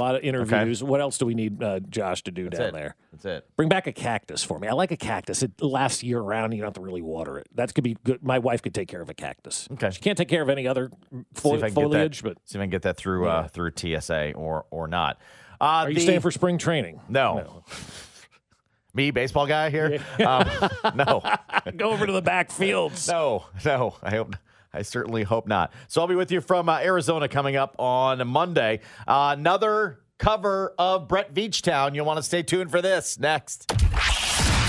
A lot of interviews. Okay. What else do we need Josh to do down there? That's it. Bring back a cactus for me. I like a cactus. It lasts year round. You don't have to really water it. That could be good. My wife could take care of a cactus. Okay. She can't take care of any other foliage. But see if I can get that through through TSA or not. Are you staying for spring training? No. Me, baseball guy here? Yeah. No. Go over to the backfields. No. I certainly hope not. So I'll be with you from Arizona coming up on Monday. Another cover of Brett Veach Town. You'll want to stay tuned for this next.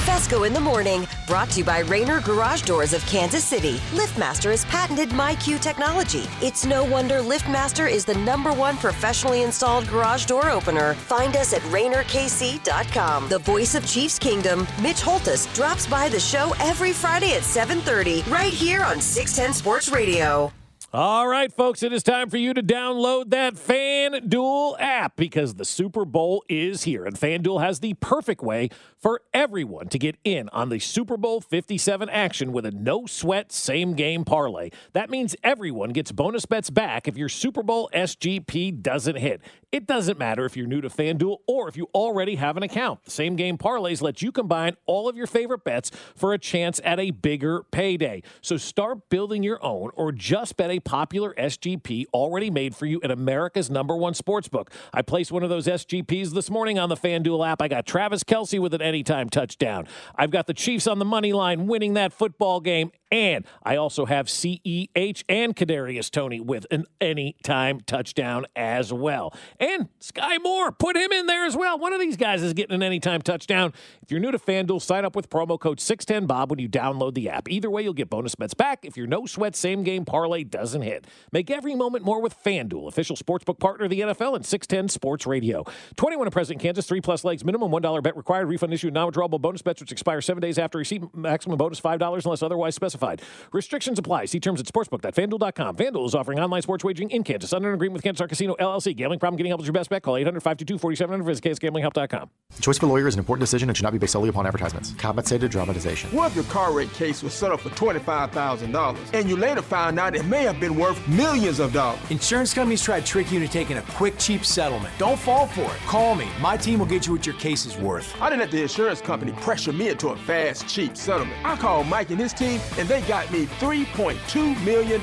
Fesco in the Morning, brought to you by Rayner Garage Doors of Kansas City. LiftMaster has patented MyQ technology. It's no wonder LiftMaster is the #1 professionally installed garage door opener. Find us at RaynerKC.com. The voice of Chiefs Kingdom, Mitch Holtus, drops by the show every Friday at 7:30, right here on 610 Sports Radio. All right, folks, it is time for you to download that FanDuel app because the Super Bowl is here, and FanDuel has the perfect way for everyone to get in on the Super Bowl 57 action with a no-sweat same-game parlay. That means everyone gets bonus bets back if your Super Bowl SGP doesn't hit. It doesn't matter if you're new to FanDuel or if you already have an account. The same-game parlays let you combine all of your favorite bets for a chance at a bigger payday. So start building your own or just bet a popular SGP already made for you at America's #1 sportsbook. I placed one of those SGPs this morning on the FanDuel app. I got Travis Kelce with an anytime touchdown. I've got the Chiefs on the money line winning that football game. And I also have CEH and Kadarius Toney with an anytime touchdown as well. And Sky Moore, put him in there as well. One of these guys is getting an anytime touchdown. If you're new to FanDuel, sign up with promo code 610BOB when you download the app. Either way, you'll get bonus bets back if your no-sweat same-game parlay doesn't hit. Make every moment more with FanDuel, official sportsbook partner of the NFL and 610 Sports Radio. 21 and present in Kansas, 3-plus legs minimum, $1 bet required, refund issued, non-withdrawable bonus bets which expire 7 days after receipt, maximum bonus $5 unless otherwise specified. Restrictions apply. See terms at sportsbook.fanduel.com. FanDuel is offering online sports wagering in Kansas under an agreement with Kansas Casino LLC. Gambling problem? Getting help is your best bet. Call 800-522-4700. Visit KSGamblingHelp.com. Choice of a lawyer is an important decision and should not be based solely upon advertisements. Compensated dramatization. What if your car wreck case was settled for $25,000 and you later found out it may have been worth millions of dollars? Insurance companies try to trick you into taking a quick, cheap settlement. Don't fall for it. Call me. My team will get you what your case is worth. I didn't let the insurance company pressure me into a fast, cheap settlement. I called Mike and his team and they got me $3.2 million.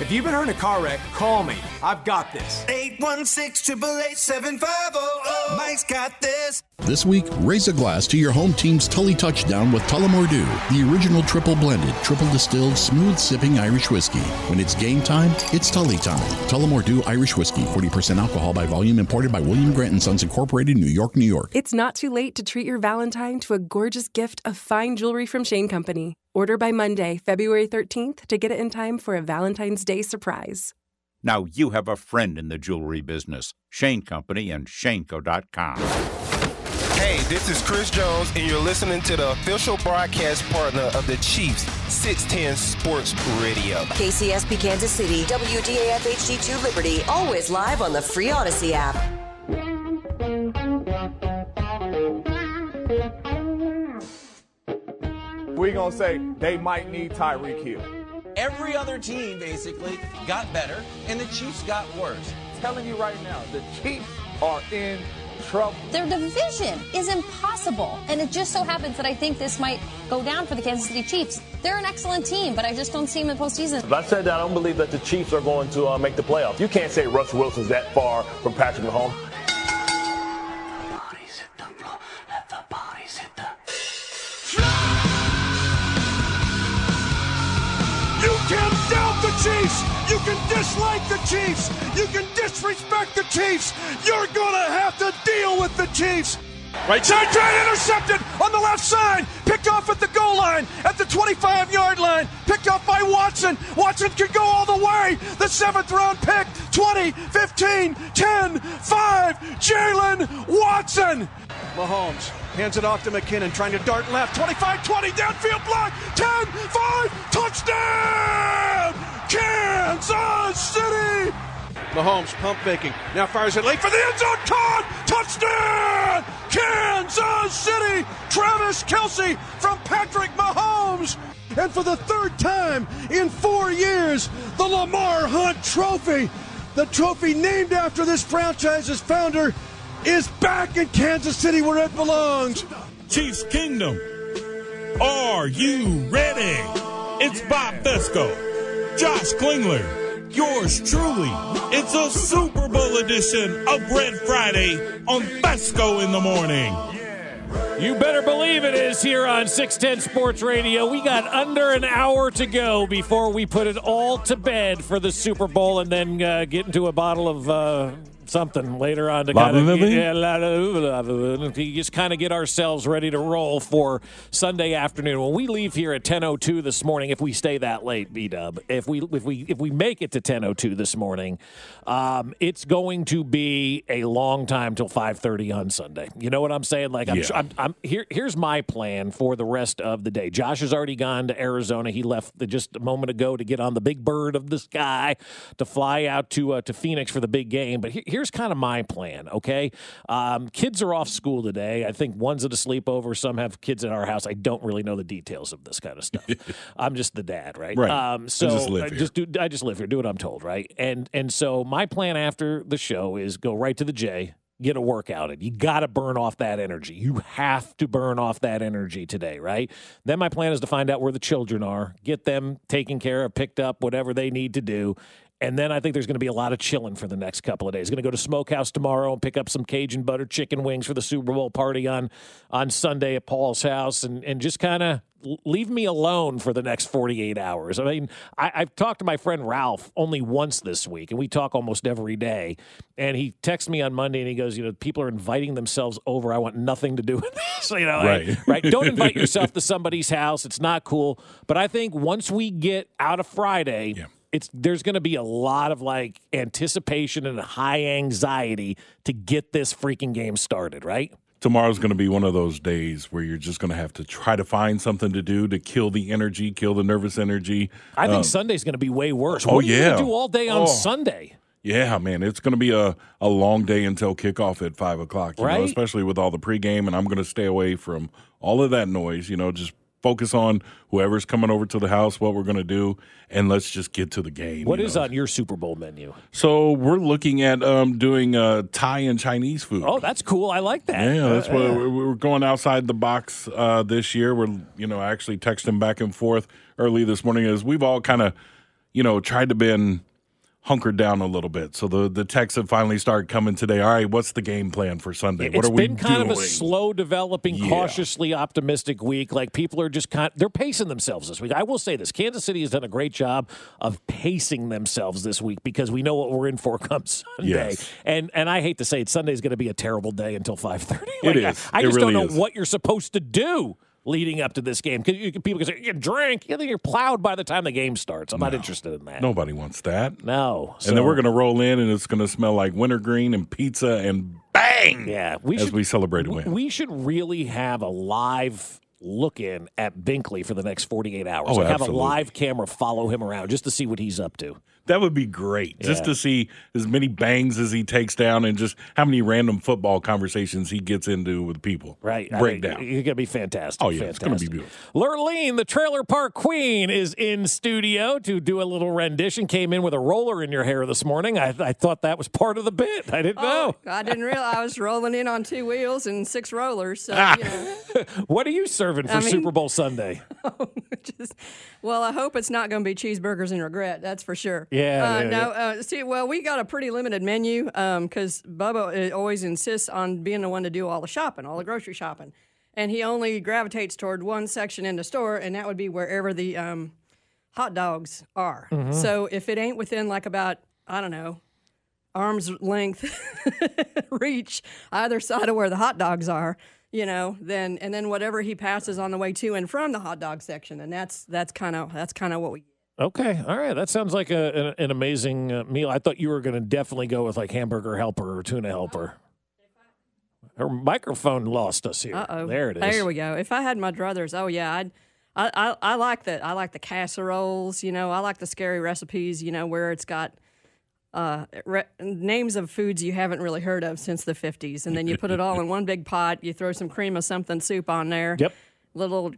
If you've been hurt in a car wreck, call me. I've got this. 816-888-7500. Mike's got this. This week, raise a glass to your home team's Tully touchdown with Tullamore Dew, the original triple blended, triple distilled, smooth sipping Irish whiskey. When it's game time, it's Tully time. Tullamore Dew Irish Whiskey, 40% alcohol by volume, imported by William Grant & Sons Incorporated, New York, New York. It's not too late to treat your Valentine to a gorgeous gift of fine jewelry from Shane Company. Order by Monday, February 13th, to get it in time for a Valentine's Day surprise. Now you have a friend in the jewelry business, Shane Company and ShaneCo.com. Hey, this is Chris Jones, and you're listening to the official broadcast partner of the Chiefs, 610 Sports Radio. KCSP Kansas City, WDAF HD2 Liberty, always live on the free Odyssey app. We're going to say they might need Tyreek Hill. Every other team, basically, got better, and the Chiefs got worse. I'm telling you right now, the Chiefs are in trouble. Their division is impossible, and it just so happens that I think this might go down for the Kansas City Chiefs. They're an excellent team, but I just don't see them in the postseason. If I said that, I don't believe that the Chiefs are going to make the playoffs. You can't say Russell Wilson's that far from Patrick Mahomes. You can doubt the Chiefs. You can dislike the Chiefs. You can disrespect the Chiefs. You're going to have to deal with the Chiefs. Right side try intercepted on the left side. Picked off at the goal line, at the 25-yard line. Picked off by Watson. Watson could go all the way. The 7th-round pick, 20, 15, 10, 5, Jaylen Watson. Mahomes hands it off to McKinnon, trying to dart left, 25-20, downfield block, 10-5, touchdown, Kansas City! Mahomes pump faking, now fires it late for the end zone, caught, touchdown, Kansas City! Travis Kelce from Patrick Mahomes! And for the third time in 4 years, the Lamar Hunt Trophy The trophy named after this franchise's founder is back in Kansas City where it belongs. Chiefs Kingdom, are you ready? It's Bob Fesco, Josh Klingler, yours truly. It's a Super Bowl edition of Red Friday on Fesco in the Morning. You better believe it is here on 610 Sports Radio. We got under an hour to go before we put it all to bed for the Super Bowl and then get into a bottle of something later on to just kind of get ourselves ready to roll for Sunday afternoon. When we leave here at 10:02 this morning, if we stay that late, B-Dub, if we make it to 10:02 this morning, it's going to be a long time till 5:30 on Sunday. You know what I'm saying? Like, I'm here. Here's my plan for the rest of the day. Josh has already gone to Arizona. He left just a moment ago to get on the big bird of the sky to fly out to Phoenix for the big game. But here's kind of my plan, okay? Kids are off school today. I think one's at a sleepover. Some have kids at our house. I don't really know the details of this kind of stuff. I'm just the dad, right? Right. I just live here. Do what I'm told, right? And so my plan after the show is go right to the J, get a workout in. You got to burn off that energy. You have to burn off that energy today, right? Then my plan is to find out where the children are, get them taken care of, picked up, whatever they need to do. And then I think there's going to be a lot of chilling for the next couple of days. Going to go to Smokehouse tomorrow and pick up some Cajun butter chicken wings for the Super Bowl party on Sunday at Paul's house and just kind of leave me alone for the next 48 hours. I mean, I've talked to my friend Ralph only once this week, and we talk almost every day. And he texts me on Monday, and he goes, you know, people are inviting themselves over. I want nothing to do with this. You know, right. Right? Don't invite yourself to somebody's house. It's not cool. But I think once we get out of Friday – there's going to be a lot of like anticipation and high anxiety to get this freaking game started, right? Tomorrow's going to be one of those days where you're just going to have to try to find something to do to kill the energy, kill the nervous energy. I think Sunday's going to be way worse. What are you going to do all day on Sunday? Yeah, man, it's going to be a long day until kickoff at 5 o'clock, you know, especially with all the pregame, and I'm going to stay away from all of that noise, you know, just focus on whoever's coming over to the house, what we're going to do, and let's just get to the game. What is on your Super Bowl menu? So we're looking at doing Thai and Chinese food. Oh, that's cool. I like that. Yeah, that's what we're going outside the box this year. We're, you know, actually texting back and forth early this morning as we've all kind of, you know, tried to been hunkered down a little bit. So the texts have finally started coming today. All right, what's the game plan for Sunday? What are we doing? It's been kind of a slow developing, cautiously optimistic week. Like people are just they're pacing themselves this week. I will say this. Kansas City has done a great job of pacing themselves this week because we know what we're in for come Sunday. Yes. And I hate to say it, Sunday's going to be a terrible day until 5:30. Like, it is. I just really don't know what you're supposed to do leading up to this game. People can say, you drink. You think you're plowed by the time the game starts. I'm not interested in that. Nobody wants that. No. So. And then we're going to roll in, and it's going to smell like wintergreen and pizza and bang we celebrate a win. We should really have a live look in at Binkley for the next 48 hours. Oh, have a live camera follow him around just to see what he's up to. That would be great, just to see as many bangs as he takes down and just how many random football conversations he gets into with people. Right. Breakdown. It's going to be fantastic. Oh, yeah, fantastic. It's going to be beautiful. Lurleen, the trailer park queen, is in studio to do a little rendition. Came in with a roller in your hair this morning. I thought that was part of the bit. I didn't know. I didn't realize I was rolling in on two wheels and six rollers. So, you know. What are you serving for Super Bowl Sunday? Well, I hope it's not going to be cheeseburgers and regret. That's for sure. We got a pretty limited menu because Bubba always insists on being the one to do all the shopping, all the grocery shopping. And he only gravitates toward one section in the store, and that would be wherever the hot dogs are. Mm-hmm. So if it ain't within like about, I don't know, arm's length reach either side of where the hot dogs are, you know, then whatever he passes on the way to and from the hot dog section, and that's kind of what we. Okay. All right. That sounds like an amazing meal. I thought you were going to definitely go with like hamburger helper or tuna helper. Her microphone lost us here. Uh-oh. There it is. There we go. If I had my druthers, I like that. I like the casseroles, you know, I like the scary recipes, you know, where it's got names of foods you haven't really heard of since the 50s. And then you put it all in one big pot. You throw some cream of something soup on there. Yep. little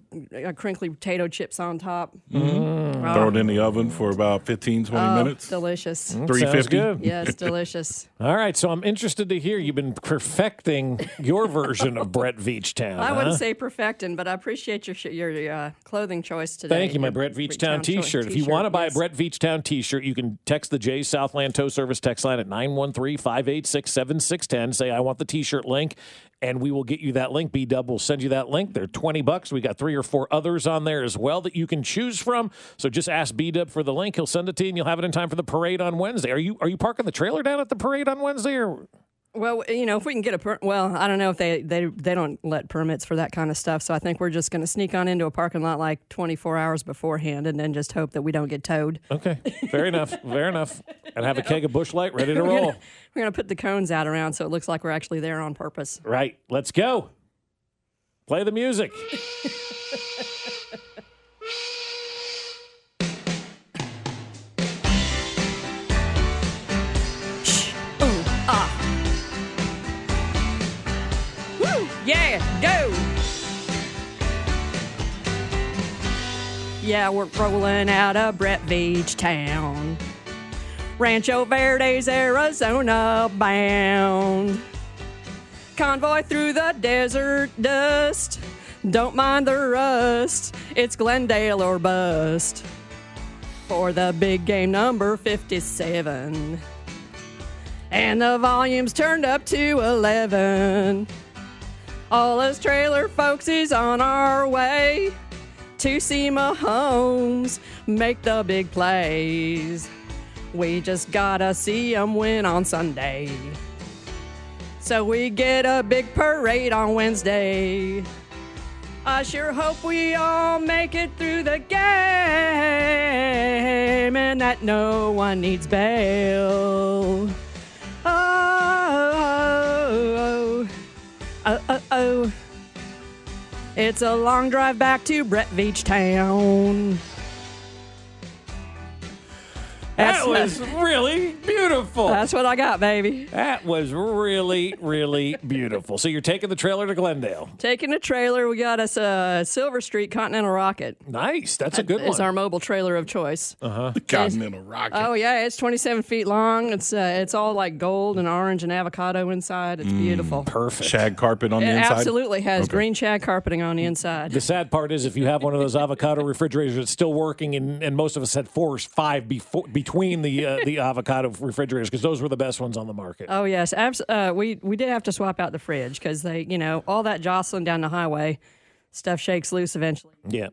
crinkly potato chips on top. Mm-hmm. Throw it in the oven for about 15, 20 minutes. Delicious. 350. Yes, delicious. All right, so I'm interested to hear you've been perfecting your version of Brett Veach Town. I wouldn't say perfecting, but I appreciate your clothing choice today. Thank you, my Brett Veach Town T-shirt. If you want to buy a Brett Veach Town T-shirt, you can text the Jay Southland Tow Service text line at 913-586-7610. Say, I want the T-shirt link. And we will get you that link. B-Dub will send you that link. They're $20. We got 3 or 4 others on there as well that you can choose from. So just ask B-Dub for the link. He'll send it to you, and you'll have it in time for the parade on Wednesday. Are you parking the trailer down at the parade on Wednesday? Or? Well, you know, if we can get a I don't know if they don't let permits for that kind of stuff. So I think we're just going to sneak on into a parking lot like 24 hours beforehand, and then just hope that we don't get towed. Okay, fair enough. Fair enough. And have a keg of Busch Light ready to roll. We're going to put the cones out around so it looks like we're actually there on purpose. Right. Let's go. Play the music. Woo! Yeah, go. Yeah, we're rolling out of Brett Veach Town. Rancho Verde's Arizona bound. Convoy through the desert dust. Don't mind the rust. It's Glendale or bust. For the big game number 57. And the volume's turned up to 11. All us trailer folks is on our way to see Mahomes make the big plays. We just gotta see 'em win on Sunday. So we get a big parade on Wednesday. I sure hope we all make it through the game and that no one needs bail. Oh, oh, oh, oh, oh, oh. It's a long drive back to Brett Veach Town. That was really beautiful. That's what I got, baby. That was really, really beautiful. So you're taking the trailer to Glendale. Taking the trailer. We got us a Silver Street Continental Rocket. Nice. That's a good one. It's our mobile trailer of choice. Uh-huh. The Continental Rocket. Oh, yeah. It's 27 feet long. It's all like gold and orange and avocado inside. It's beautiful. Perfect. Shag carpet on the inside? It absolutely has green shag carpeting on the inside. The sad part is if you have one of those avocado refrigerators that's still working, and most of us had 4 or 5 between the avocado refrigerators, because those were the best ones on the market. Oh yes, we did have to swap out the fridge because they, you know, all that jostling down the highway, stuff shakes loose eventually. Yeah.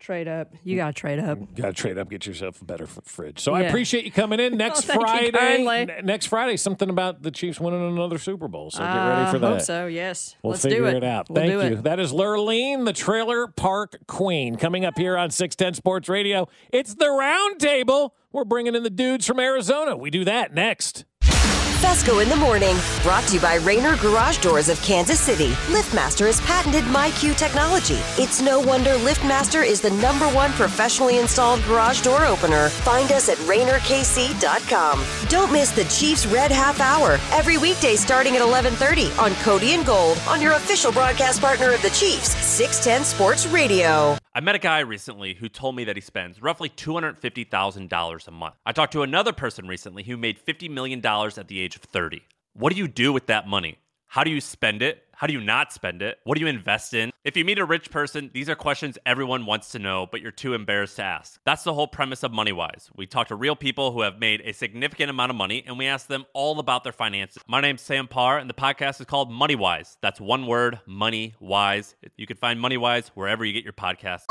Trade up. You got to trade up. Got to trade up. Get yourself a better fridge. So yeah. I appreciate you coming in next Friday. Next Friday, something about the Chiefs winning another Super Bowl. So get ready for that. I hope so, yes. Let's figure it out. Thank you. That is Lurleen, the Trailer Park Queen. Coming up here on 610 Sports Radio, it's the Round Table. We're bringing in the dudes from Arizona. We do that next. Fesco in the Morning, brought to you by Rayner Garage Doors of Kansas City. LiftMaster has patented MyQ technology. It's no wonder LiftMaster is the #1 professionally installed garage door opener. Find us at RaynerKC.com. Don't miss the Chiefs Red Half Hour, every weekday starting at 11:30 on Cody and Gold, on your official broadcast partner of the Chiefs, 610 Sports Radio. I met a guy recently who told me that he spends roughly $250,000 a month. I talked to another person recently who made $50 million at the age of 30. What do you do with that money? How do you spend it? How do you not spend it? What do you invest in? If you meet a rich person, these are questions everyone wants to know, but you're too embarrassed to ask. That's the whole premise of MoneyWise. We talk to real people who have made a significant amount of money, and we ask them all about their finances. My name's Sam Parr, and the podcast is called MoneyWise. That's one word, MoneyWise. You can find MoneyWise wherever you get your podcast.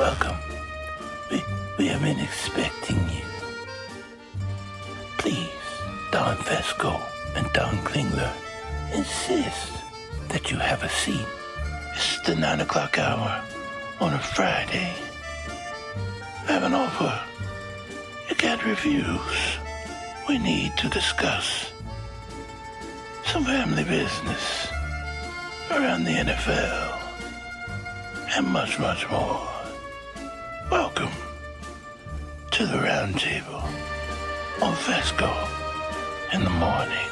Welcome. We have been expecting you. Please. Don Fesco and Don Klingler insist that you have a seat. It's the 9 o'clock hour on a Friday. I have an offer. You can't refuse. We need to discuss some family business around the NFL and much, much more. Welcome to the Round Table on Fesco in the Morning.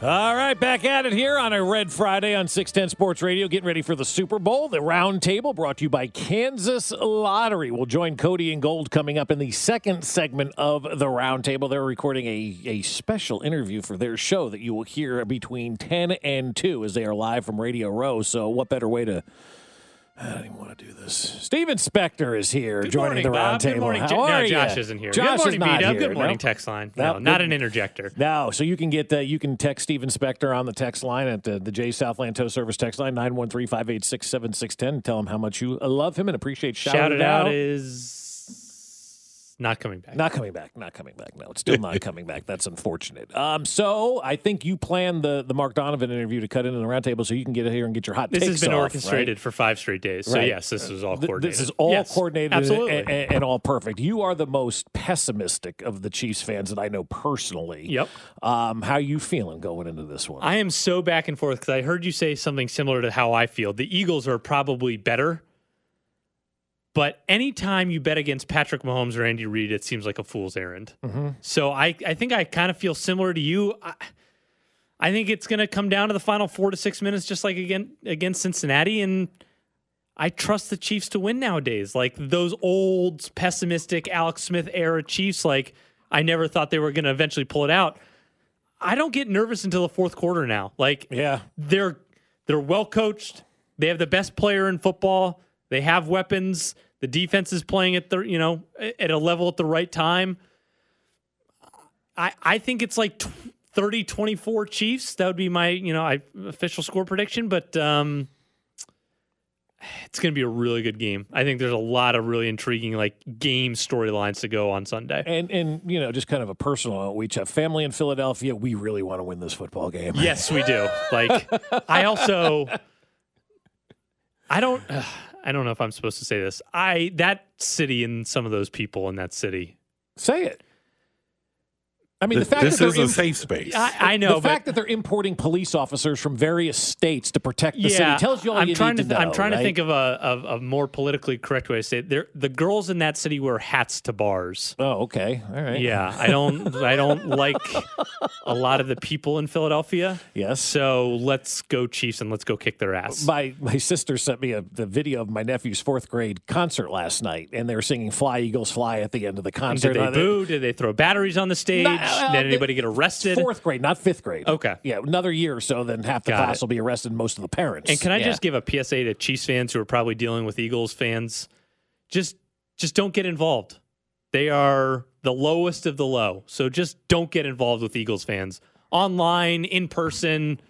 All right, back at it here on a Red Friday on 610 Sports Radio, getting ready for the Super Bowl. The Round Table brought to you by Kansas Lottery. We'll join Cody and Gold coming up in the second segment of the Round Table. They're recording a special interview for their show that you will hear between 10 and 2 as they are live from Radio Row. So what better way to... I don't even want to do this. Steven Spector is here joining the round table. Good morning, Bob. Good morning. No, Josh isn't here. Josh is not here. Good morning, text line. No, not an interjector. No, so you can text Steven Spector on the text line at the J Southland Tow Service text line, 913-586-7610, and tell him how much you love him and appreciate Shout It Out is... Not coming back. No, it's still not coming back. That's unfortunate. So I think you planned the Mark Donovan interview to cut into the roundtable so you can get here and get your hot takes off. This has been orchestrated for 5 straight days. So, yes, this is all coordinated. This is all coordinated and all perfect. You are the most pessimistic of the Chiefs fans that I know personally. Yep. How are you feeling going into this one? I am so back and forth because I heard you say something similar to how I feel. The Eagles are probably better. But anytime you bet against Patrick Mahomes or Andy Reid, it seems like a fool's errand. Mm-hmm. So I think I kind of feel similar to you. I think it's going to come down to the final 4 to 6 minutes, just like against Cincinnati. And I trust the Chiefs to win nowadays. Like those old pessimistic Alex Smith era Chiefs, like I never thought they were going to eventually pull it out. I don't get nervous until the fourth quarter now. They're well coached. They have the best player in football. They have weapons. The defense is playing at at a level at the right time. I think it's like 30-24 Chiefs. That would be my official score prediction. But it's going to be a really good game. I think there's a lot of really intriguing game storylines to go on Sunday. And just kind of a personal note, we each have family in Philadelphia. We really want to win this football game. Yes, we do. I don't know if I'm supposed to say this. That city and some of those people in that city. Say it. I mean, the fact that this is a safe space. I know. The fact that they're importing police officers from various states to protect the city tells you all you need to know. I'm trying to think of a more politically correct way to say it. The girls in that city wear hats to bars. Oh, okay. All right. Yeah, I don't like a lot of the people in Philadelphia. Yes. So let's go Chiefs and let's go kick their ass. My sister sent me the video of my nephew's 4th grade concert last night, and they were singing "Fly Eagles Fly" at the end of the concert. Did they boo? Did they throw batteries on the stage? Did anybody get arrested? 4th grade, not 5th grade. Okay. Yeah, another year or so, then half the class will be arrested, most of the parents. And can I just give a PSA to Chiefs fans who are probably dealing with Eagles fans? Just don't get involved. They are the lowest of the low. So just don't get involved with Eagles fans. Online, in person,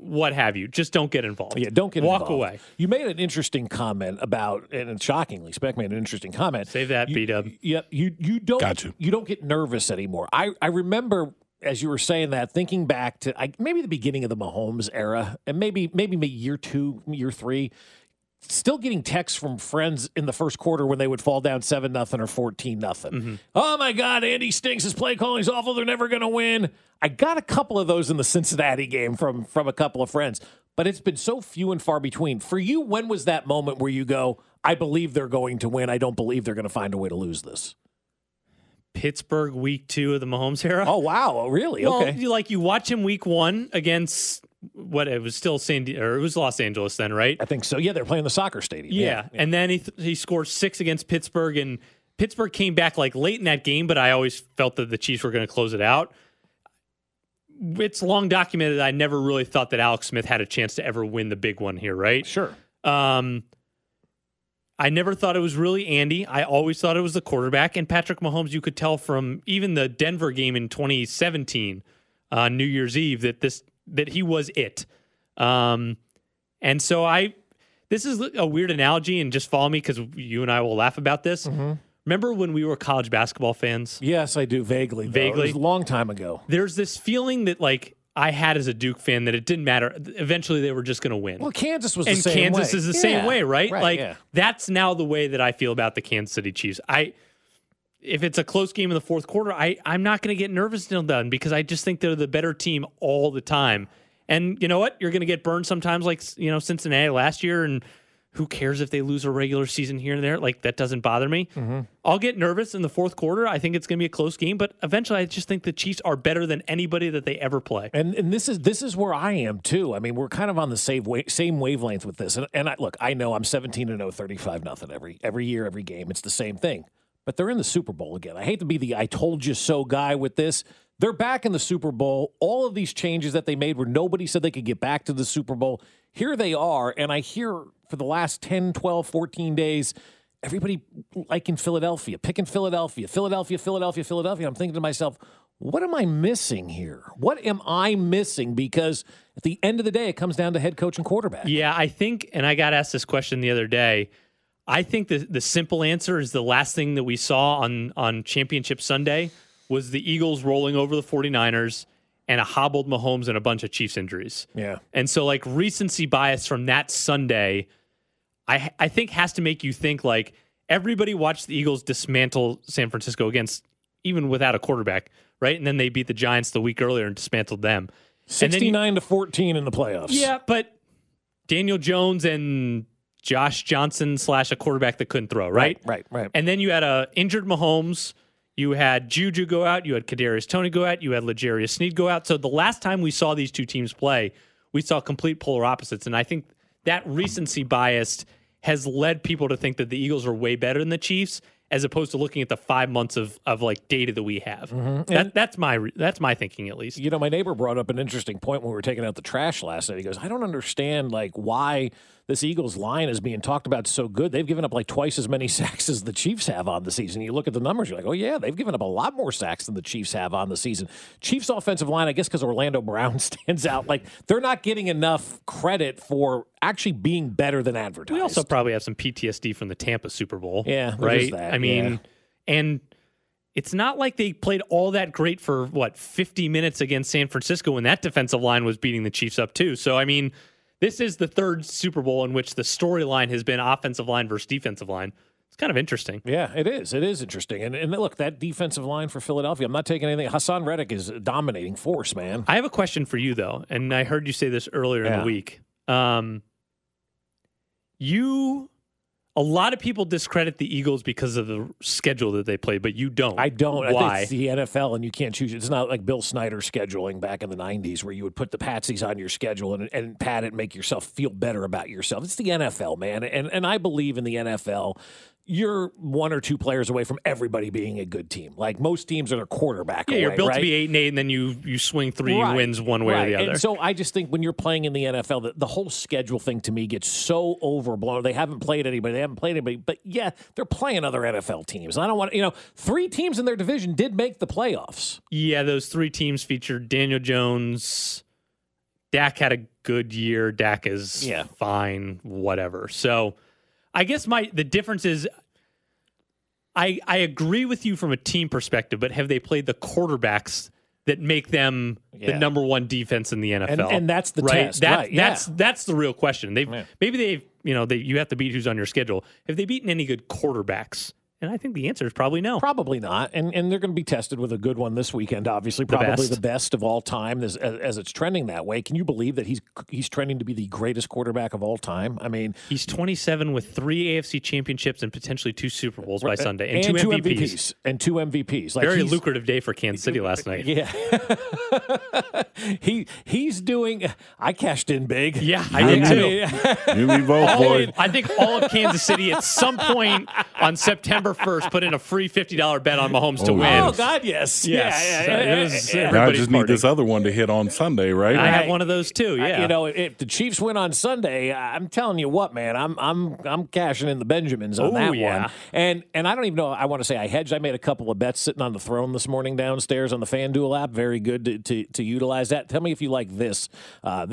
what have you. Just don't get involved. Yeah, don't get involved. Walk away. You made an interesting comment about, and shockingly, Spec made an interesting comment. Save that, B-Dub. Yep. You don't get nervous anymore. I remember, as you were saying that, thinking back to maybe the beginning of the Mahomes era, and maybe year 2, year 3, still getting texts from friends in the first quarter when they would fall down 7-0 or 14-0. Mm-hmm. Oh, my God, Andy stinks. His play calling's awful. They're never going to win. I got a couple of those in the Cincinnati game from a couple of friends, but it's been so few and far between. For you, when was that moment where you go, I believe they're going to win. I don't believe they're going to find a way to lose this? Pittsburgh week 2 of the Mahomes era. Oh, wow. Oh, really? Well, okay. You watch him week 1 against... it was Los Angeles then, right? I think so. Yeah, they're playing the soccer stadium. Yeah. And then he scored 6 against Pittsburgh, and Pittsburgh came back late in that game. But I always felt that the Chiefs were going to close it out. It's long documented. I never really thought that Alex Smith had a chance to ever win the big one here, right? Sure. I never thought it was really Andy. I always thought it was the quarterback and Patrick Mahomes. You could tell from even the Denver game in 2017, New Year's Eve, that he was it. And so this is a weird analogy, and just follow me because you and I will laugh about this. Mm-hmm. Remember when we were college basketball fans? Yes, I do. Vaguely. It was a long time ago. There's this feeling that I had as a Duke fan that it didn't matter. Eventually they were just going to win. Well, Kansas was the same way. And Kansas is the same way, right? That's now the way that I feel about the Kansas City Chiefs. If it's a close game in the fourth quarter, I'm not going to get nervous until done because I just think they're the better team all the time. And you know what? You're going to get burned sometimes Cincinnati last year and who cares if they lose a regular season here and there? Like, that doesn't bother me. Mm-hmm. I'll get nervous in the fourth quarter. I think it's going to be a close game, but eventually I just think the Chiefs are better than anybody that they ever play. And this is where I am, too. I mean, we're kind of on the same wavelength with this. And I, look, I know I'm 17-0, 35-0 every year, every game. It's the same thing. But they're in the Super Bowl again. I hate to be the I told you so guy with this. They're back in the Super Bowl. All of these changes that they made where nobody said they could get back to the Super Bowl. Here they are, and I hear for the last 10, 12, 14 days, everybody liking Philadelphia, picking Philadelphia. I'm thinking to myself, what am I missing here? What am I missing? Because at the end of the day, it comes down to head coach and quarterback. Yeah, I think, and I got asked this question the other day, I think the simple answer is the last thing that we saw on Championship Sunday was the Eagles rolling over the 49ers and a hobbled Mahomes and a bunch of Chiefs injuries. Yeah. And so, like, recency bias from that Sunday, I think has to make you think, like, everybody watched the Eagles dismantle San Francisco against, even without a quarterback, right? And then they beat the Giants the week earlier and dismantled them. 69-14 in the playoffs. Yeah, but Daniel Jones and Josh Johnson / a quarterback that couldn't throw, right? Right. And then you had a injured Mahomes. You had Juju go out. You had Kadarius Toney go out. You had L'Jarius Sneed go out. So the last time we saw these two teams play, we saw complete polar opposites. And I think that recency bias has led people to think that the Eagles are way better than the Chiefs, as opposed to looking at the 5 months of like data that we have. Mm-hmm. That's my thinking, at least. You know, my neighbor brought up an interesting point when we were taking out the trash last night. He goes, I don't understand, like, why this Eagles line is being talked about so good. They've given up like twice as many sacks as the Chiefs have on the season. You look at the numbers, you're like, oh, yeah, they've given up a lot more sacks than the Chiefs have on the season. Chiefs offensive line, I guess because Orlando Brown stands out. Like, they're not getting enough credit for actually being better than advertised. We also probably have some PTSD from the Tampa Super Bowl. Yeah, right? That, I mean, And it's not like they played all that great for, 50 minutes against San Francisco when that defensive line was beating the Chiefs up, too. So, I mean, this is the third Super Bowl in which the storyline has been offensive line versus defensive line. It's kind of interesting. Yeah, it is. It is interesting. And look, that defensive line for Philadelphia, I'm not taking anything. Hassan Reddick is a dominating force, man. I have a question for you, though, and I heard you say this earlier in the week. A lot of people discredit the Eagles because of the schedule that they play, but you don't. I don't. Why? I think it's the NFL, and you can't choose. It's not like Bill Snyder scheduling back in the 90s where you would put the patsies on your schedule and pad it and make yourself feel better about yourself. It's the NFL, man. And I believe in the NFL. You're one or two players away from everybody being a good team. Like, most teams are their quarterback away, you're built to be 8-8, and then you swing three wins one way or the other. And so I just think when you're playing in the NFL, the whole schedule thing to me gets so overblown. They haven't played anybody. But, yeah, they're playing other NFL teams. I don't want to, 3 teams in their division did make the playoffs. Yeah, those 3 teams featured Daniel Jones. Dak had a good year. Dak is fine, whatever. So I guess the difference is I agree with you from a team perspective, but have they played the quarterbacks that make them the number one defense in the NFL? And that's the test. That's the real question. You have to beat who's on your schedule. Have they beaten any good quarterbacks? And I think the answer is probably no. Probably not. And they're going to be tested with a good one this weekend, obviously. Probably the best of all time as it's trending that way. Can you believe that he's trending to be the greatest quarterback of all time? I mean, he's 27 with 3 AFC championships and potentially 2 Super Bowls by Sunday. And two MVPs. Like, very lucrative day for Kansas City last night. Yeah. He's doing... I cashed in big. Yeah, I did too. You we both, boy. I think all of Kansas City at some point on September 1st, put in a free $50 bet on Mahomes to win. Oh, God, yes. Yeah. I just need this other one to hit on Sunday, right? I have one of those, too, yeah. If the Chiefs win on Sunday, I'm telling you what, man, I'm cashing in the Benjamins on one. And I don't even know, I want to say I hedged. I made a couple of bets sitting on the throne this morning downstairs on the FanDuel app. Very good to utilize that. Tell me if you like this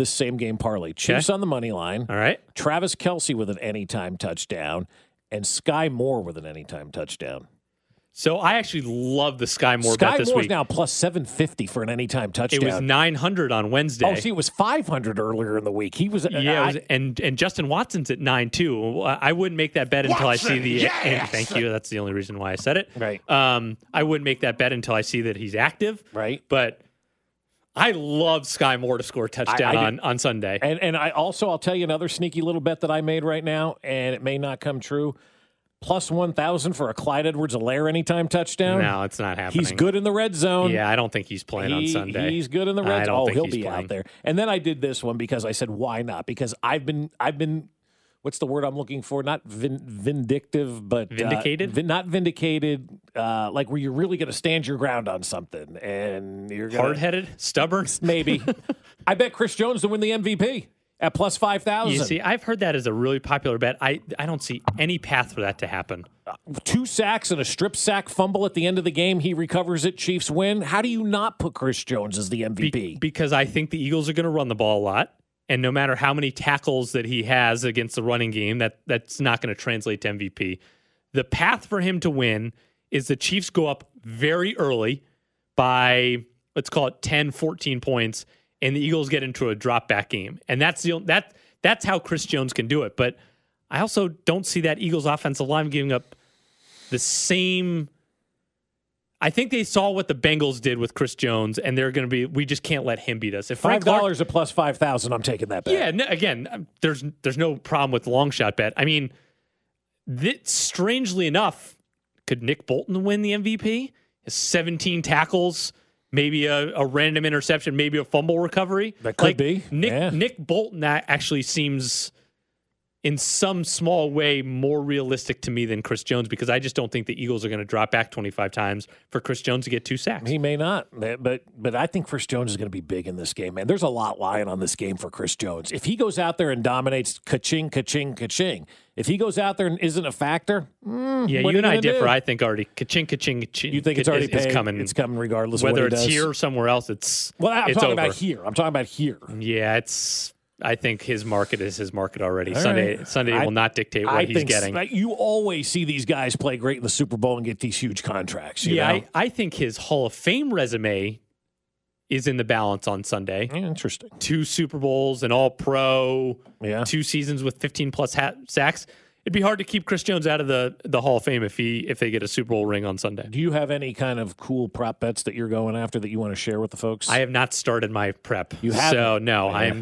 same game parlay. Chiefs on the money line. All right. Travis Kelce with an anytime touchdown. And Sky Moore with an anytime touchdown. So I actually love the Sky Moore bet this week. Sky Moore's now plus 750 for an anytime touchdown. It was 900 on Wednesday. Oh, see, it was 500 earlier in the week. He was and Justin Watson's at 9 too. I wouldn't make that bet until I see the. Yes! Thank you. That's the only reason why I said it. Right. I wouldn't make that bet until I see that he's active. Right. But I love Sky Moore to score a touchdown on Sunday. And I also, I'll tell you another sneaky little bet that I made right now, and it may not come true. Plus 1,000 for a Clyde Edwards-Helaire anytime touchdown. No, it's not happening. He's good in the red zone. Yeah, I don't think he's playing on Sunday. He's good in the red zone. Oh, he'll be out there. And then I did this one because I said, why not? Because I've been what's the word I'm looking for? Not vindictive, but vindicated. Not vindicated. Like where you're really going to stand your ground on something, and you're hard-headed, stubborn. Maybe. I bet Chris Jones to win the MVP at plus 5,000. You see, I've heard that as a really popular bet. I don't see any path for that to happen. 2 sacks and a strip sack fumble at the end of the game. He recovers it. Chiefs win. How do you not put Chris Jones as the MVP? Because I think the Eagles are going to run the ball a lot. And no matter how many tackles that he has against the running game, that's not going to translate to MVP. The path for him to win is the Chiefs go up very early by, let's call it 10, 14 points, and the Eagles get into a drop-back game. And that's how Chris Jones can do it. But I also don't see that Eagles offensive line giving up the same... I think they saw what the Bengals did with Chris Jones, and they're going to be, we just can't let him beat us. If $5 Clark, at plus 5,000, I'm taking that bet. Yeah, no, again, there's no problem with the long shot bet. I mean, strangely enough, could Nick Bolton win the MVP? His 17 tackles, maybe a random interception, maybe a fumble recovery. That could be. Nick Bolton actually seems in some small way more realistic to me than Chris Jones, because I just don't think the Eagles are going to drop back 25 times for Chris Jones to get 2 sacks. He may not, but I think Chris Jones is going to be big in this game, man. There's a lot lying on this game for Chris Jones. If he goes out there and dominates, ka-ching, ka-ching, ka-ching. If he goes out there and isn't a factor, yeah, you and I differ. I think already ka-ching, ka-ching, ka-ching. You think it's already paid? Coming. It's coming regardless of what he does. Whether it's here or somewhere else, it's over. Well, I'm talking about here. I'm talking about here. Yeah, it's... I think his market is his market already. All Sunday, right. Sunday will not dictate what he's getting. You always see these guys play great in the Super Bowl and get these huge contracts. You know? I think his Hall of Fame resume is in the balance on Sunday. Yeah, interesting. 2 Super Bowls, an All-Pro, 2 seasons with 15-plus sacks. It'd be hard to keep Chris Jones out of the Hall of Fame if they get a Super Bowl ring on Sunday. Do you have any kind of cool prop bets that you're going after that you want to share with the folks? I have not started my prep. You haven't? So, no, yeah.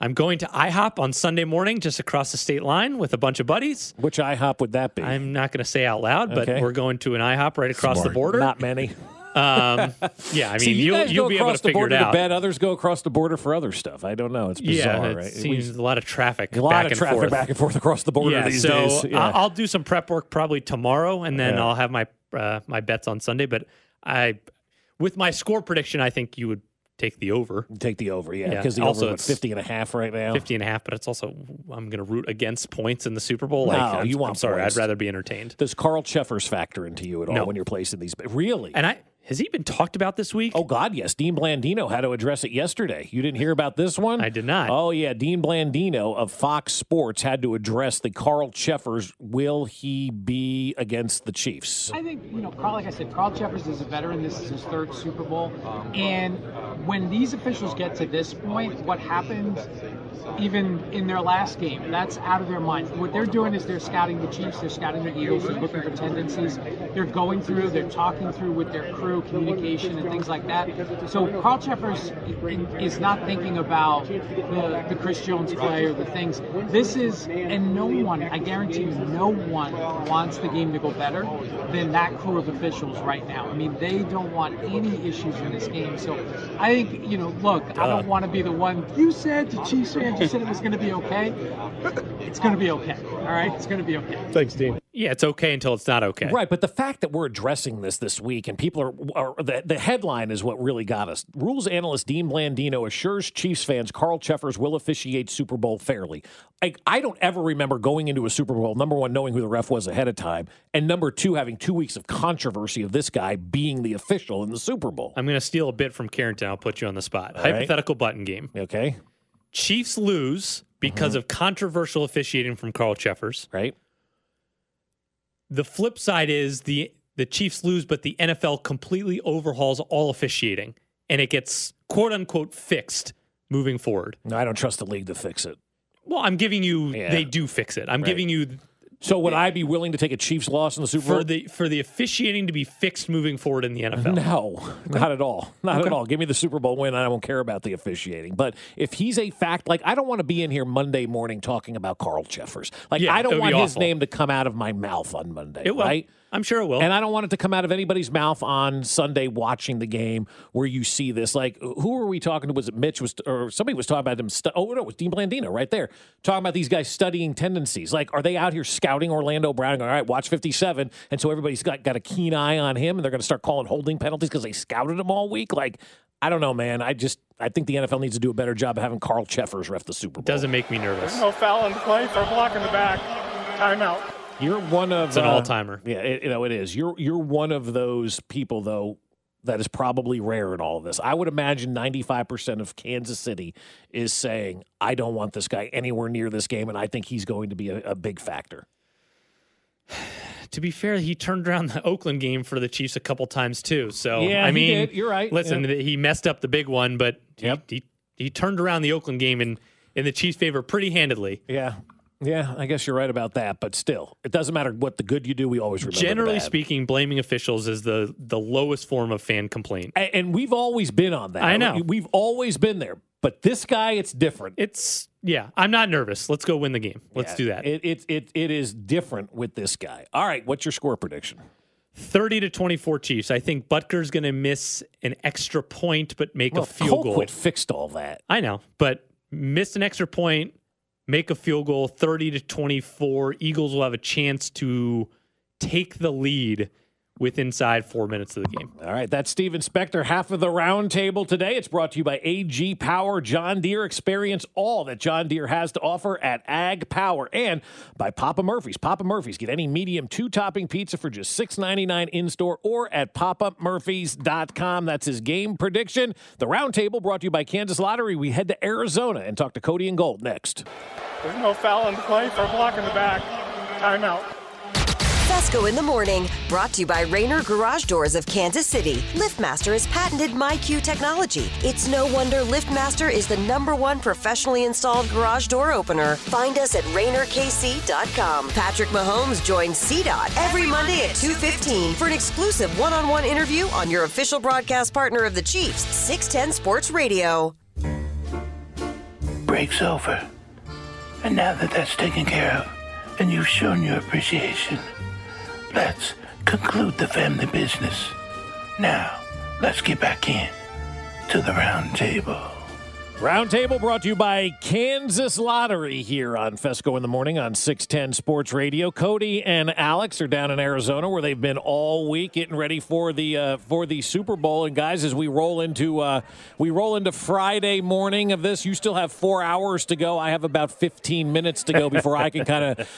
I'm going to IHOP on Sunday morning just across the state line with a bunch of buddies. Which IHOP would that be? I'm not going to say out loud, but we're going to an IHOP right across the border. Not many. Yeah, I mean, you'll be able to figure it out. Others go across the border for other stuff. I don't know. It's bizarre, right? It seems a lot of traffic back and forth across the border these days. Yeah. I'll do some prep work probably tomorrow, and then I'll have my bets on Sunday. But with my score prediction, I think you would Take the over, yeah. Because the over is 50.5 right now. 50.5, but it's also, I'm going to root against points in the Super Bowl. I'd rather be entertained. Does Carl Cheffers factor into you at all when you're placing these? Really? And has he been talked about this week? Oh, God, yes. Dean Blandino had to address it yesterday. You didn't hear about this one? I did not. Oh, yeah. Dean Blandino of Fox Sports had to address the Carl Cheffers, will he be against the Chiefs? I think, Carl, like I said, Carl Cheffers is a veteran. This is his 3rd Super Bowl. And when these officials get to this point, what happens even in their last game, that's out of their minds. What they're doing is they're scouting the Chiefs, they're scouting the Eagles, they're looking for tendencies. They're going through, they're talking through with their crew, communication and things like that. So Carl Cheffers is not thinking about the Chris Jones play or the things. This is, and no one, I guarantee you, no one wants the game to go better than that crew of officials right now. I mean, they don't want any issues in this game. So I think, look, I don't want to be the one, you said to Chiefs fans, you said it was going to be okay. It's going to be okay. All right? It's going to be okay. Thanks, Dean. Yeah, it's okay until it's not okay. Right, but the fact that we're addressing this week and people are the headline is what really got us. Rules analyst Dean Blandino assures Chiefs fans Carl Cheffers will officiate Super Bowl fairly. I don't ever remember going into a Super Bowl, number one, knowing who the ref was ahead of time, and number two, having 2 weeks of controversy of this guy being the official in the Super Bowl. I'm going to steal a bit from Carrington. I'll put you on the spot. All hypothetical button game. Okay. Chiefs lose because of controversial officiating from Carl Cheffers. Right. The flip side is the Chiefs lose, but the NFL completely overhauls all officiating, and it gets, quote-unquote, fixed moving forward. No, I don't trust the league to fix it. Well, I'm giving you, they do fix it. I'm giving you So would I be willing to take a Chiefs loss in the Super Bowl? For the officiating to be fixed moving forward in the NFL? No, not at all. Not at all. Give me the Super Bowl win, and I won't care about the officiating. But if he's a fact, like, I don't want to be in here Monday morning talking about Carl Cheffers. Like, I don't want his name to come out of my mouth on Monday, right? I'm sure it will. And I don't want it to come out of anybody's mouth on Sunday watching the game where you see this. Like, who were we talking to? Was it Mitch? Or somebody was talking about him. It was Dean Blandino right there talking about these guys studying tendencies. Like, are they out here scouting Orlando Brown? Going, all right, watch 57. And so everybody's got a keen eye on him, and they're going to start calling holding penalties because they scouted him all week. Like, I don't know, man. I think the NFL needs to do a better job of having Carl Cheffers ref the Super Bowl. It doesn't make me nervous. There's no foul in the play for blocking the back. Timeout. You're one of an all-timer. Yeah, it is. You're one of those people, though, that is probably rare in all of this. I would imagine 95% of Kansas City is saying, I don't want this guy anywhere near this game, and I think he's going to be a big factor. To be fair, he turned around the Oakland game for the Chiefs a couple times, too. So, yeah, I mean, he did. You're right. Listen, he messed up the big one, but he turned around the Oakland game in the Chiefs' favor pretty handedly. Yeah. Yeah, I guess you're right about that, but still, it doesn't matter what the good you do, we always remember Generally speaking, blaming officials is the lowest form of fan complaint. And we've always been on that. I know. We've always been there, but this guy, it's different. I'm not nervous. Let's go win the game. Let's do that. It is different with this guy. All right, what's your score prediction? 30-24 Chiefs. I think Butker's going to miss an extra point, but make a field goal. Colquitt fixed all that. I know, but missed an extra point. Make a field goal, 30-24. Eagles will have a chance to take the lead with inside 4 minutes of the game. All right, that's Steve Spector, half of the round table today. It's brought to you by AG Power, John Deere. Experience all that John Deere has to offer at Ag Power, and by Papa Murphy's. Papa Murphy's, get any medium two-topping pizza for just $6.99 in-store or at papamurphys.com. That's his game prediction. The round table brought to you by Kansas Lottery. We head to Arizona and talk to Cody and Gold next. There's no foul in the play. They're blocking the back. Timeout. Fesco in the Morning, brought to you by Rayner Garage Doors of Kansas City. LiftMaster has patented MyQ technology. It's no wonder LiftMaster is the #1 professionally installed garage door opener. Find us at RaynerKC.com. Patrick Mahomes joins CDOT every Monday at 2:15 for an exclusive one-on-one interview on your official broadcast partner of the Chiefs, 610 Sports Radio. Break's over. And now that that's taken care of, and you've shown your appreciation, let's conclude the family business. Now, let's get back in to the round table. Round table brought to you by Kansas Lottery here on Fesco in the Morning on 610 Sports Radio. Cody and Alex are down in Arizona where they've been all week getting ready for the Super Bowl. And guys, as we roll into Friday morning of this, you still have 4 hours to go. I have about 15 minutes to go before I can kind of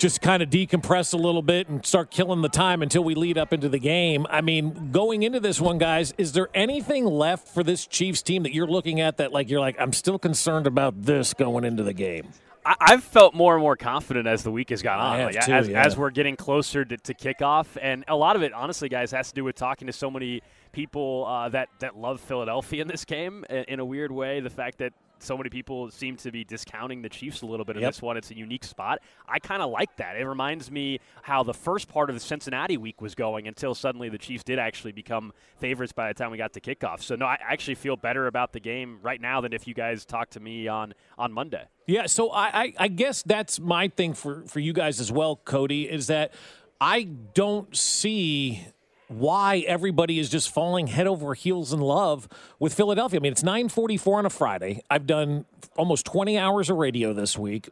decompress a little bit and start killing the time until we lead up into the game. I mean, going into this one, guys, is there anything left for this Chiefs team that you're looking at that like you're like, I'm still concerned about this going into the game? I've felt more and more confident as the week has gone on. As we're getting closer to kickoff, and a lot of it, honestly, guys, has to do with talking to so many people that love Philadelphia in this game. In a weird way, the fact that so many people seem to be discounting the Chiefs a little bit in this one. It's a unique spot. I kind of like that. It reminds me how the first part of the Cincinnati week was going until suddenly the Chiefs did actually become favorites by the time we got to kickoff. So, no, I actually feel better about the game right now than if you guys talked to me on Monday. Yeah, so I guess that's my thing for you guys as well, Cody, is that I don't see why everybody is just falling head over heels in love with Philadelphia. I mean, it's 9:44 on a Friday. I've done almost 20 hours of radio this week,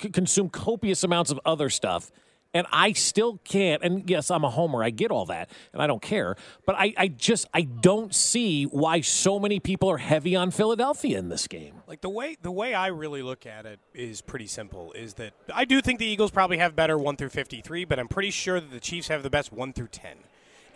consumed copious amounts of other stuff, and I still can't. And yes, I'm a homer. I get all that, and I don't care. But I don't see why so many people are heavy on Philadelphia in this game. Like, the way I really look at it is pretty simple, is that I do think the Eagles probably have better 1 through 53, but I'm pretty sure that the Chiefs have the best 1 through 10.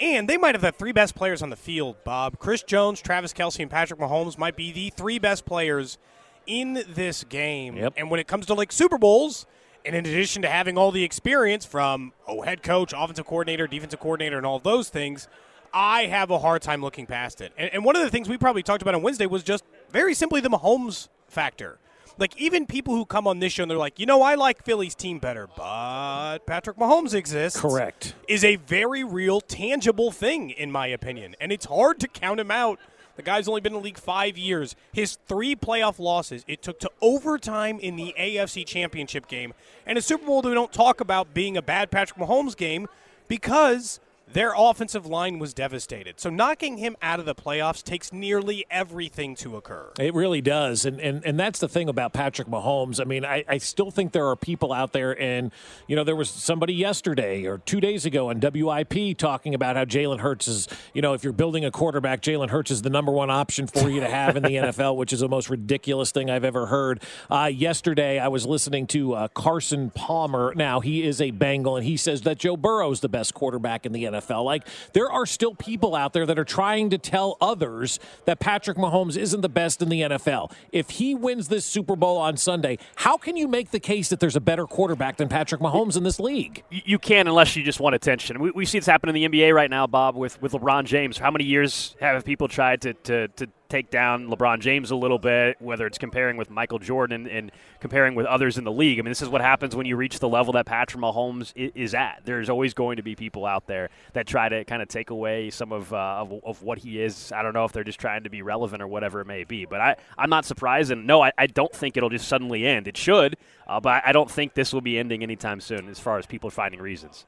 And they might have the three best players on the field, Bob. Chris Jones, Travis Kelce, and Patrick Mahomes might be the three best players in this game. Yep. And when it comes to, like, Super Bowls, and in addition to having all the experience from head coach, offensive coordinator, defensive coordinator, and all those things, I have a hard time looking past it. And one of the things we probably talked about on Wednesday was just very simply the Mahomes factor. Like, even people who come on this show and they're like, you know, I like Philly's team better, but Patrick Mahomes exists. Correct. Is a very real, tangible thing, in my opinion. And it's hard to count him out. The guy's only been in the league 5 years. His 3 playoff losses, it took to overtime in the AFC Championship game. And a Super Bowl that we don't talk about being a bad Patrick Mahomes game because their offensive line was devastated. So knocking him out of the playoffs takes nearly everything to occur. It really does. And that's the thing about Patrick Mahomes. I mean, I still think there are people out there, and, you know, there was somebody yesterday or 2 days ago on WIP talking about how Jalen Hurts is, you know, if you're building a quarterback, Jalen Hurts is the number one option for you to have in the NFL, which is the most ridiculous thing I've ever heard. Yesterday, I was listening to Carson Palmer. Now, he is a Bengal, and he says that Joe Burrow is the best quarterback in the NFL. Like, there are still people out there that are trying to tell others that Patrick Mahomes isn't the best in the NFL. If he wins this Super Bowl on Sunday, how can you make the case that there's a better quarterback than Patrick Mahomes in this league? You can, unless you just want attention. We see this happen in the NBA right now, Bob, with LeBron James. How many years have people tried to take down LeBron James a little bit, whether it's comparing with Michael Jordan and comparing with others in the league? I mean, this is what happens when you reach the level that Patrick Mahomes is at. There's always going to be people out there that try to kind of take away some of what he is. I don't know if they're just trying to be relevant or whatever it may be, but I'm not surprised. And no, I don't think it'll just suddenly end. It should, but I don't think this will be ending anytime soon as far as people finding reasons.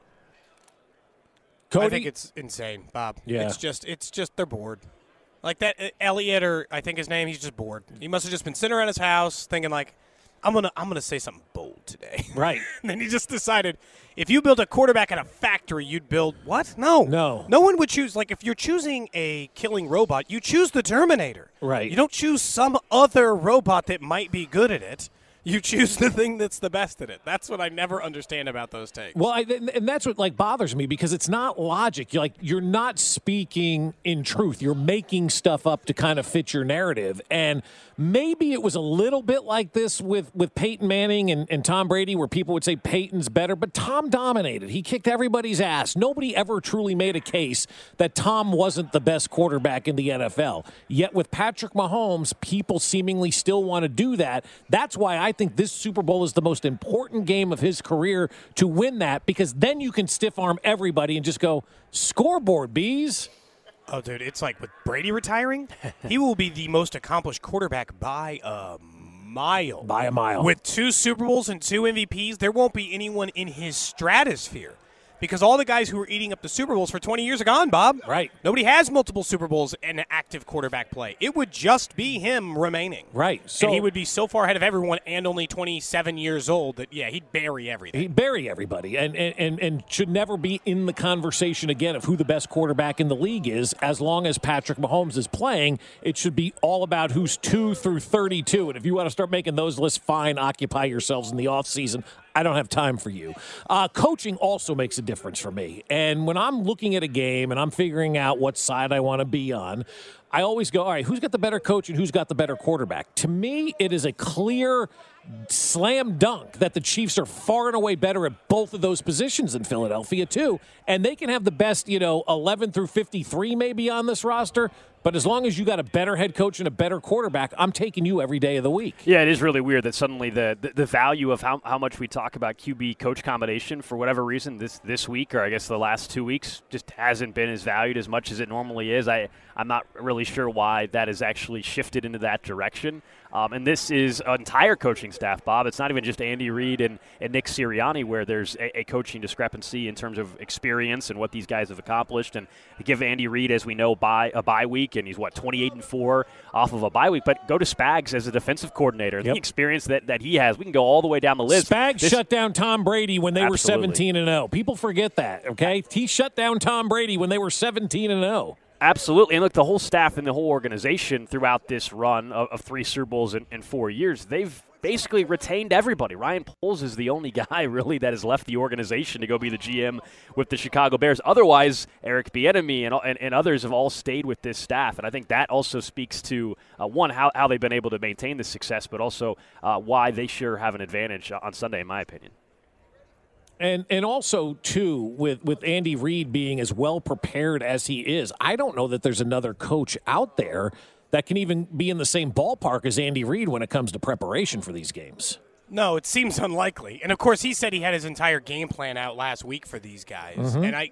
Cody? I think it's insane, Bob. Yeah. It's just they're bored. Like that Elliot, or I think his name, he's just bored. He must have just been sitting around his house thinking, like, I'm gonna say something bold today. Right. And then he just decided, if you build a quarterback at a factory, you'd build what? No. No one would choose. Like, if you're choosing a killing robot, you choose the Terminator. Right. You don't choose some other robot that might be good at it. You choose the thing that's the best at it. That's what I never understand about those takes. Well, and that's what, like, bothers me, because it's not logic. You're not speaking in truth. You're making stuff up to kind of fit your narrative. And maybe it was a little bit like this with Peyton Manning and Tom Brady, where people would say Peyton's better, but Tom dominated. He kicked everybody's ass. Nobody ever truly made a case that Tom wasn't the best quarterback in the NFL. Yet with Patrick Mahomes, people seemingly still want to do that. That's why I think this Super Bowl is the most important game of his career to win that, because then you can stiff arm everybody and just go, scoreboard, bees. Oh, dude, it's like with Brady retiring, he will be the most accomplished quarterback by a mile. By a mile. With 2 Super Bowls and 2 MVPs, there won't be anyone in his stratosphere, because all the guys who were eating up the Super Bowls for 20 years are gone, Bob. Right. Nobody has multiple Super Bowls and active quarterback play. It would just be him remaining. Right. So, and he would be so far ahead of everyone and only 27 years old that, yeah, he'd bury everything. He'd bury everybody and should never be in the conversation again of who the best quarterback in the league is. As long as Patrick Mahomes is playing, it should be all about who's 2 through 32. And if you want to start making those lists, fine, occupy yourselves in the offseason. I don't have time for you. Coaching also makes a difference for me. And when I'm looking at a game and I'm figuring out what side I want to be on, I always go, all right, who's got the better coach and who's got the better quarterback? To me, it is a clear slam dunk that the Chiefs are far and away better at both of those positions in Philadelphia, too. And they can have the best, 11 through 53 maybe on this roster. But as long as you got a better head coach and a better quarterback, I'm taking you every day of the week. Yeah, it is really weird that suddenly the value of how much we talk about QB coach combination, for whatever reason, this week, or I guess the last 2 weeks, just hasn't been as valued as much as it normally is. I'm not really sure why that has actually shifted into that direction. And this is an entire coaching staff, Bob. It's not even just Andy Reid and Nick Sirianni where there's a coaching discrepancy in terms of experience and what these guys have accomplished. And give Andy Reid, as we know, a bye week, and he's, 28-4 off of a bye week. But go to Spags as a defensive coordinator. Yep. The experience that he has, we can go all the way down the list. Spags shut down Tom Brady when they were 17-0. People forget that, okay? He shut down Tom Brady when they were 17-0. Absolutely. And look, the whole staff and the whole organization throughout this run of 3 Super Bowls in 4 years, they've basically retained everybody. Ryan Poles is the only guy, really, that has left the organization to go be the GM with the Chicago Bears. Otherwise, Eric Bieniemy and others have all stayed with this staff. And I think that also speaks to, one, how they've been able to maintain the success, but also why they sure have an advantage on Sunday, in my opinion. And also, too, with Andy Reid being as well prepared as he is, I don't know that there's another coach out there that can even be in the same ballpark as Andy Reid when it comes to preparation for these games. No, it seems unlikely. And, of course, he said he had his entire game plan out last week for these guys. Mm-hmm. And I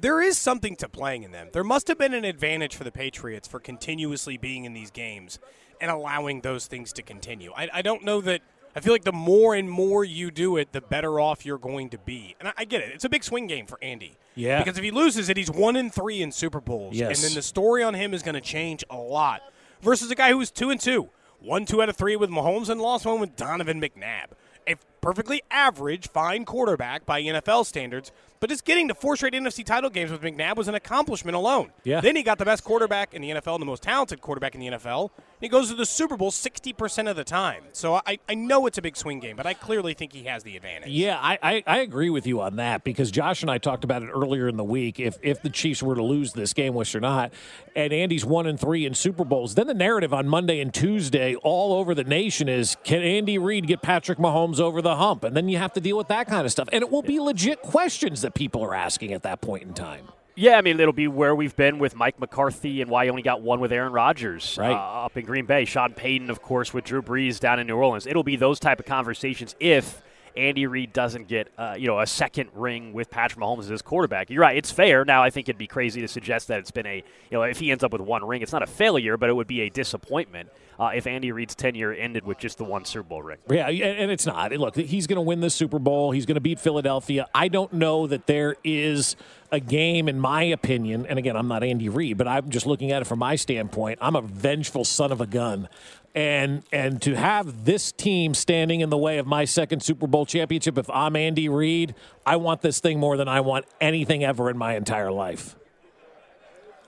there is something to playing in them. There must have been an advantage for the Patriots for continuously being in these games and allowing those things to continue. I don't know that – I feel like the more and more you do it, the better off you're going to be. And I get it. It's a big swing game for Andy. Yeah. Because if he loses it, he's 1-3 in Super Bowls. Yes. And then the story on him is going to change a lot versus a guy who was 2-2. Won 2 out of 3 with Mahomes and lost one with Donovan McNabb. A perfectly average, fine quarterback by NFL standards, but just getting to 4 straight NFC title games with McNabb was an accomplishment alone. Yeah. Then he got the best quarterback in the NFL and the most talented quarterback in the NFL, and he goes to the Super Bowl 60% of the time. So I know it's a big swing game, but I clearly think he has the advantage. Yeah, I agree with you on that because Josh and I talked about it earlier in the week. If the Chiefs were to lose this game, which they're not, and Andy's 1-3 in Super Bowls, then the narrative on Monday and Tuesday all over the nation is, can Andy Reid get Patrick Mahomes over the hump? And then you have to deal with that kind of stuff. And it will be legit questions that people are asking at that point in time. Yeah, I mean, it'll be where we've been with Mike McCarthy and why he only got one with Aaron Rodgers up in Green Bay. Sean Payton, of course, with Drew Brees down in New Orleans. It'll be those type of conversations if Andy Reid doesn't get a second ring with Patrick Mahomes as his quarterback. You're right, it's fair. Now, I think it'd be crazy to suggest that it's been a, if he ends up with one ring, it's not a failure, but it would be a disappointment. If Andy Reid's tenure ended with just the one Super Bowl ring. Yeah, and it's not. Look, he's going to win this Super Bowl. He's going to beat Philadelphia. I don't know that there is a game, in my opinion, and again, I'm not Andy Reid, but I'm just looking at it from my standpoint. I'm a vengeful son of a gun. And to have this team standing in the way of my second Super Bowl championship, if I'm Andy Reid, I want this thing more than I want anything ever in my entire life.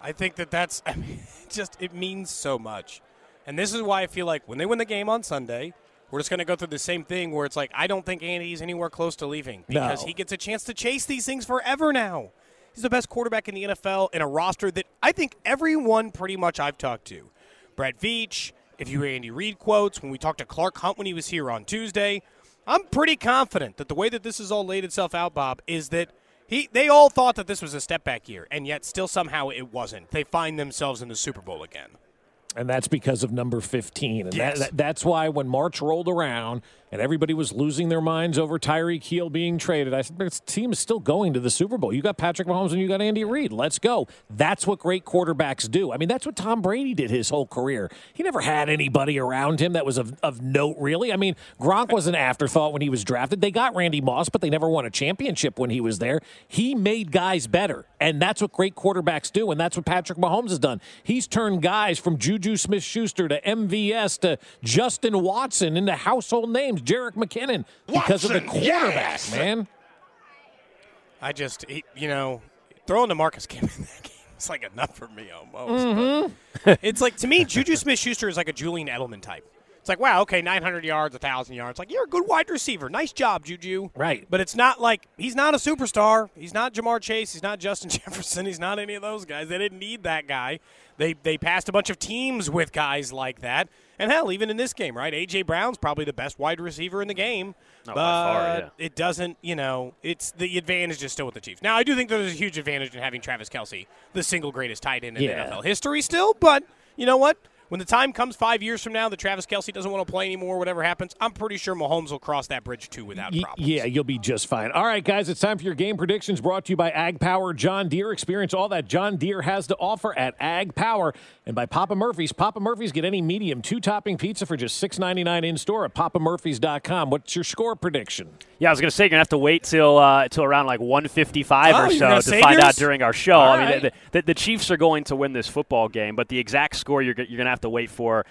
I think that's, I mean, it means so much. And this is why I feel like when they win the game on Sunday, we're just going to go through the same thing where it's like, I don't think Andy's anywhere close to leaving because he gets a chance to chase these things forever now. He's the best quarterback in the NFL in a roster that I think everyone pretty much I've talked to. Brett Veach, if you hear Andy Reid quotes, when we talked to Clark Hunt when he was here on Tuesday, I'm pretty confident that the way that this has all laid itself out, Bob, is that they all thought that this was a step back year, and yet still somehow it wasn't. They find themselves in the Super Bowl again. And that's because of number 15. And yes. That's why when March rolled around and everybody was losing their minds over Tyreek Hill being traded, I said, this team is still going to the Super Bowl. You got Patrick Mahomes and you got Andy Reid. Let's go. That's what great quarterbacks do. I mean, that's what Tom Brady did his whole career. He never had anybody around him that was of note, really. I mean, Gronk was an afterthought when he was drafted. They got Randy Moss, but they never won a championship when he was there. He made guys better, and that's what great quarterbacks do, and that's what Patrick Mahomes has done. He's turned guys from Juju Smith-Schuster to MVS to Justin Watson into household names, Jerick McKinnon, because of the quarterback, man. I just, throwing to Marcus Kim in that game is like enough for me almost. Mm-hmm. It's like, to me, Juju Smith-Schuster is like a Julian Edelman type. It's like, wow, okay, 900 yards, 1,000 yards. Like, you're a good wide receiver. Nice job, Juju. Right. But it's not like he's not a superstar. He's not Jamar Chase. He's not Justin Jefferson. He's not any of those guys. They didn't need that guy. They passed a bunch of teams with guys like that. And, hell, even in this game, right, A.J. Brown's probably the best wide receiver in the game. Not by far, yeah. It doesn't, it's the advantage is still with the Chiefs. Now, I do think there's a huge advantage in having Travis Kelce, the single greatest tight end in NFL history still. But you know what? When the time comes 5 years from now that Travis Kelce doesn't want to play anymore, whatever happens, I'm pretty sure Mahomes will cross that bridge, too, without problems. Yeah, you'll be just fine. All right, guys, it's time for your game predictions brought to you by Ag Power, John Deere. Experience all that John Deere has to offer at Ag Power. And by Papa Murphy's. Papa Murphy's, get any medium two-topping pizza for just $6.99 in-store at papamurphys.com. What's your score prediction? Yeah, I was going to say, you're going to have to wait till around like 1:55 or so to find out during our show. All right. I mean, the Chiefs are going to win this football game, but the exact score you're going to have to wait for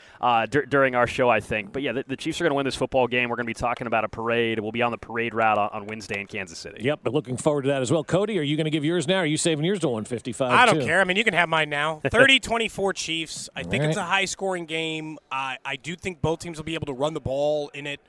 during our show, I think. But, yeah, the Chiefs are going to win this football game. We're going to be talking about a parade. We'll be on the parade route on Wednesday in Kansas City. Yep, but looking forward to that as well. Cody, are you going to give yours now? Or are you saving yours to 1:55? I don't care. I mean, you can have mine now. 30-24 Chiefs. I think it's a high-scoring game. I do think both teams will be able to run the ball in it.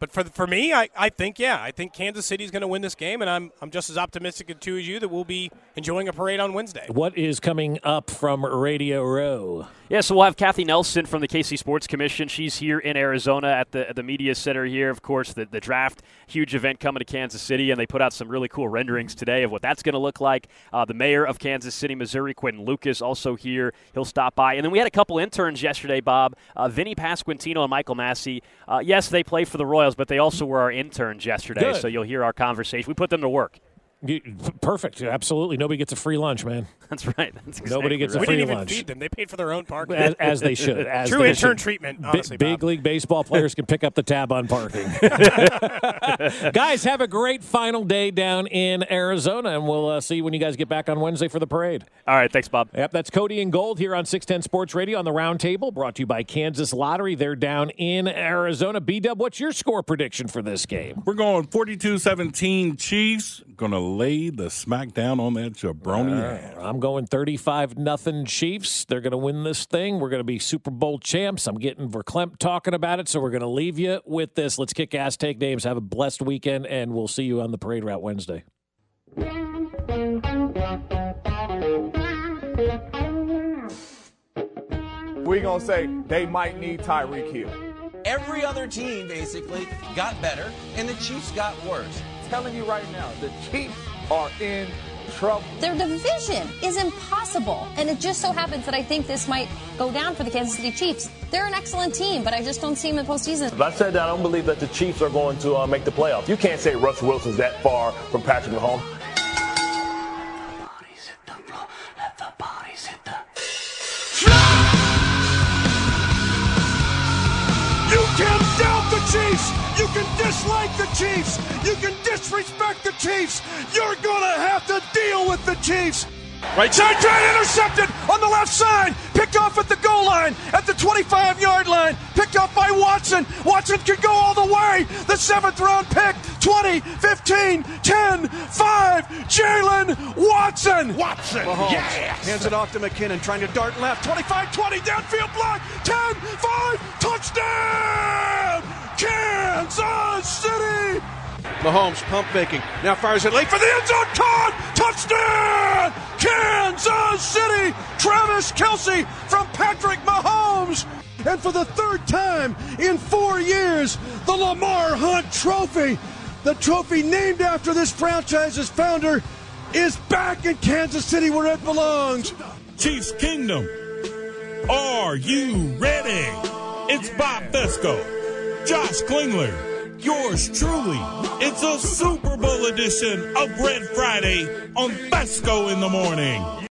But for me, I think Kansas City is going to win this game, and I'm just as optimistic as you that we'll be enjoying a parade on Wednesday. What is coming up from Radio Row? Yeah, so we'll have Kathy Nelson from the KC Sports Commission. She's here in Arizona at the media center here. Of course, the draft, huge event coming to Kansas City, and they put out some really cool renderings today of what that's going to look like. The mayor of Kansas City, Missouri, Quentin Lucas, also here. He'll stop by. And then we had a couple interns yesterday, Bob, Vinny Pasquantino and Michael Massey. Yes, they play for the Royals, but they also were our interns yesterday. Good. So you'll hear our conversation. We put them to work. Perfect. Absolutely. Nobody gets a free lunch, man. That's right. That's exactly nobody gets right. a free lunch. We didn't even lunch. Feed them. They paid for their own parking. As they should. As true intern treatment, honestly, Big league baseball players can pick up the tab on parking. Guys, have a great final day down in Arizona, and we'll see you when you guys get back on Wednesday for the parade. All right. Thanks, Bob. Yep, that's Cody and Gold here on 610 Sports Radio on the Round Table, brought to you by Kansas Lottery. They're down in Arizona. B-Dub, what's your score prediction for this game? We're going 42-17 Chiefs. Going to lay the smack down on that jabroni ass. I'm going 35-0 Chiefs. They're going to win this thing. We're going to be Super Bowl champs. I'm getting Verklempt talking about it, so we're going to leave you with this. Let's kick ass, take names, have a blessed weekend, and we'll see you on the parade route Wednesday. We're going to say they might need Tyreek Hill. Every other team basically got better, and the Chiefs got worse. I'm telling you right now, the Chiefs are in trouble. Their division is impossible, and it just so happens that I think this might go down for the Kansas City Chiefs. They're an excellent team, but I just don't see them in the postseason. If I said that, I don't believe that the Chiefs are going to make the playoffs. You can't say Russell Wilson's that far from Patrick Mahomes. Chiefs, you can dislike the Chiefs, you can disrespect the Chiefs, you're gonna have to deal with the Chiefs. Right side try intercepted on the left side, picked off at the goal line, at the 25-yard line, picked off by Watson. Watson could go all the way. The 7th round pick, 20, 15, 10, 5, Jaylen Watson. Watson, Mahomes, yes. Hands it off to McKinnon, trying to dart left, 25-20, downfield block, 10, 5, touchdown! Kansas City! Mahomes pump faking. Now fires it late for the end zone. Caught! Touchdown! Kansas City! Travis Kelce from Patrick Mahomes. And for the third time in 4 years, the Lamar Hunt Trophy, the trophy named after this franchise's founder, is back in Kansas City where it belongs. Chiefs Kingdom, are you ready? It's Bob Fesco, Josh Klingler. Yours truly. It's a Super Bowl edition of Red Friday on Fesco in the Morning.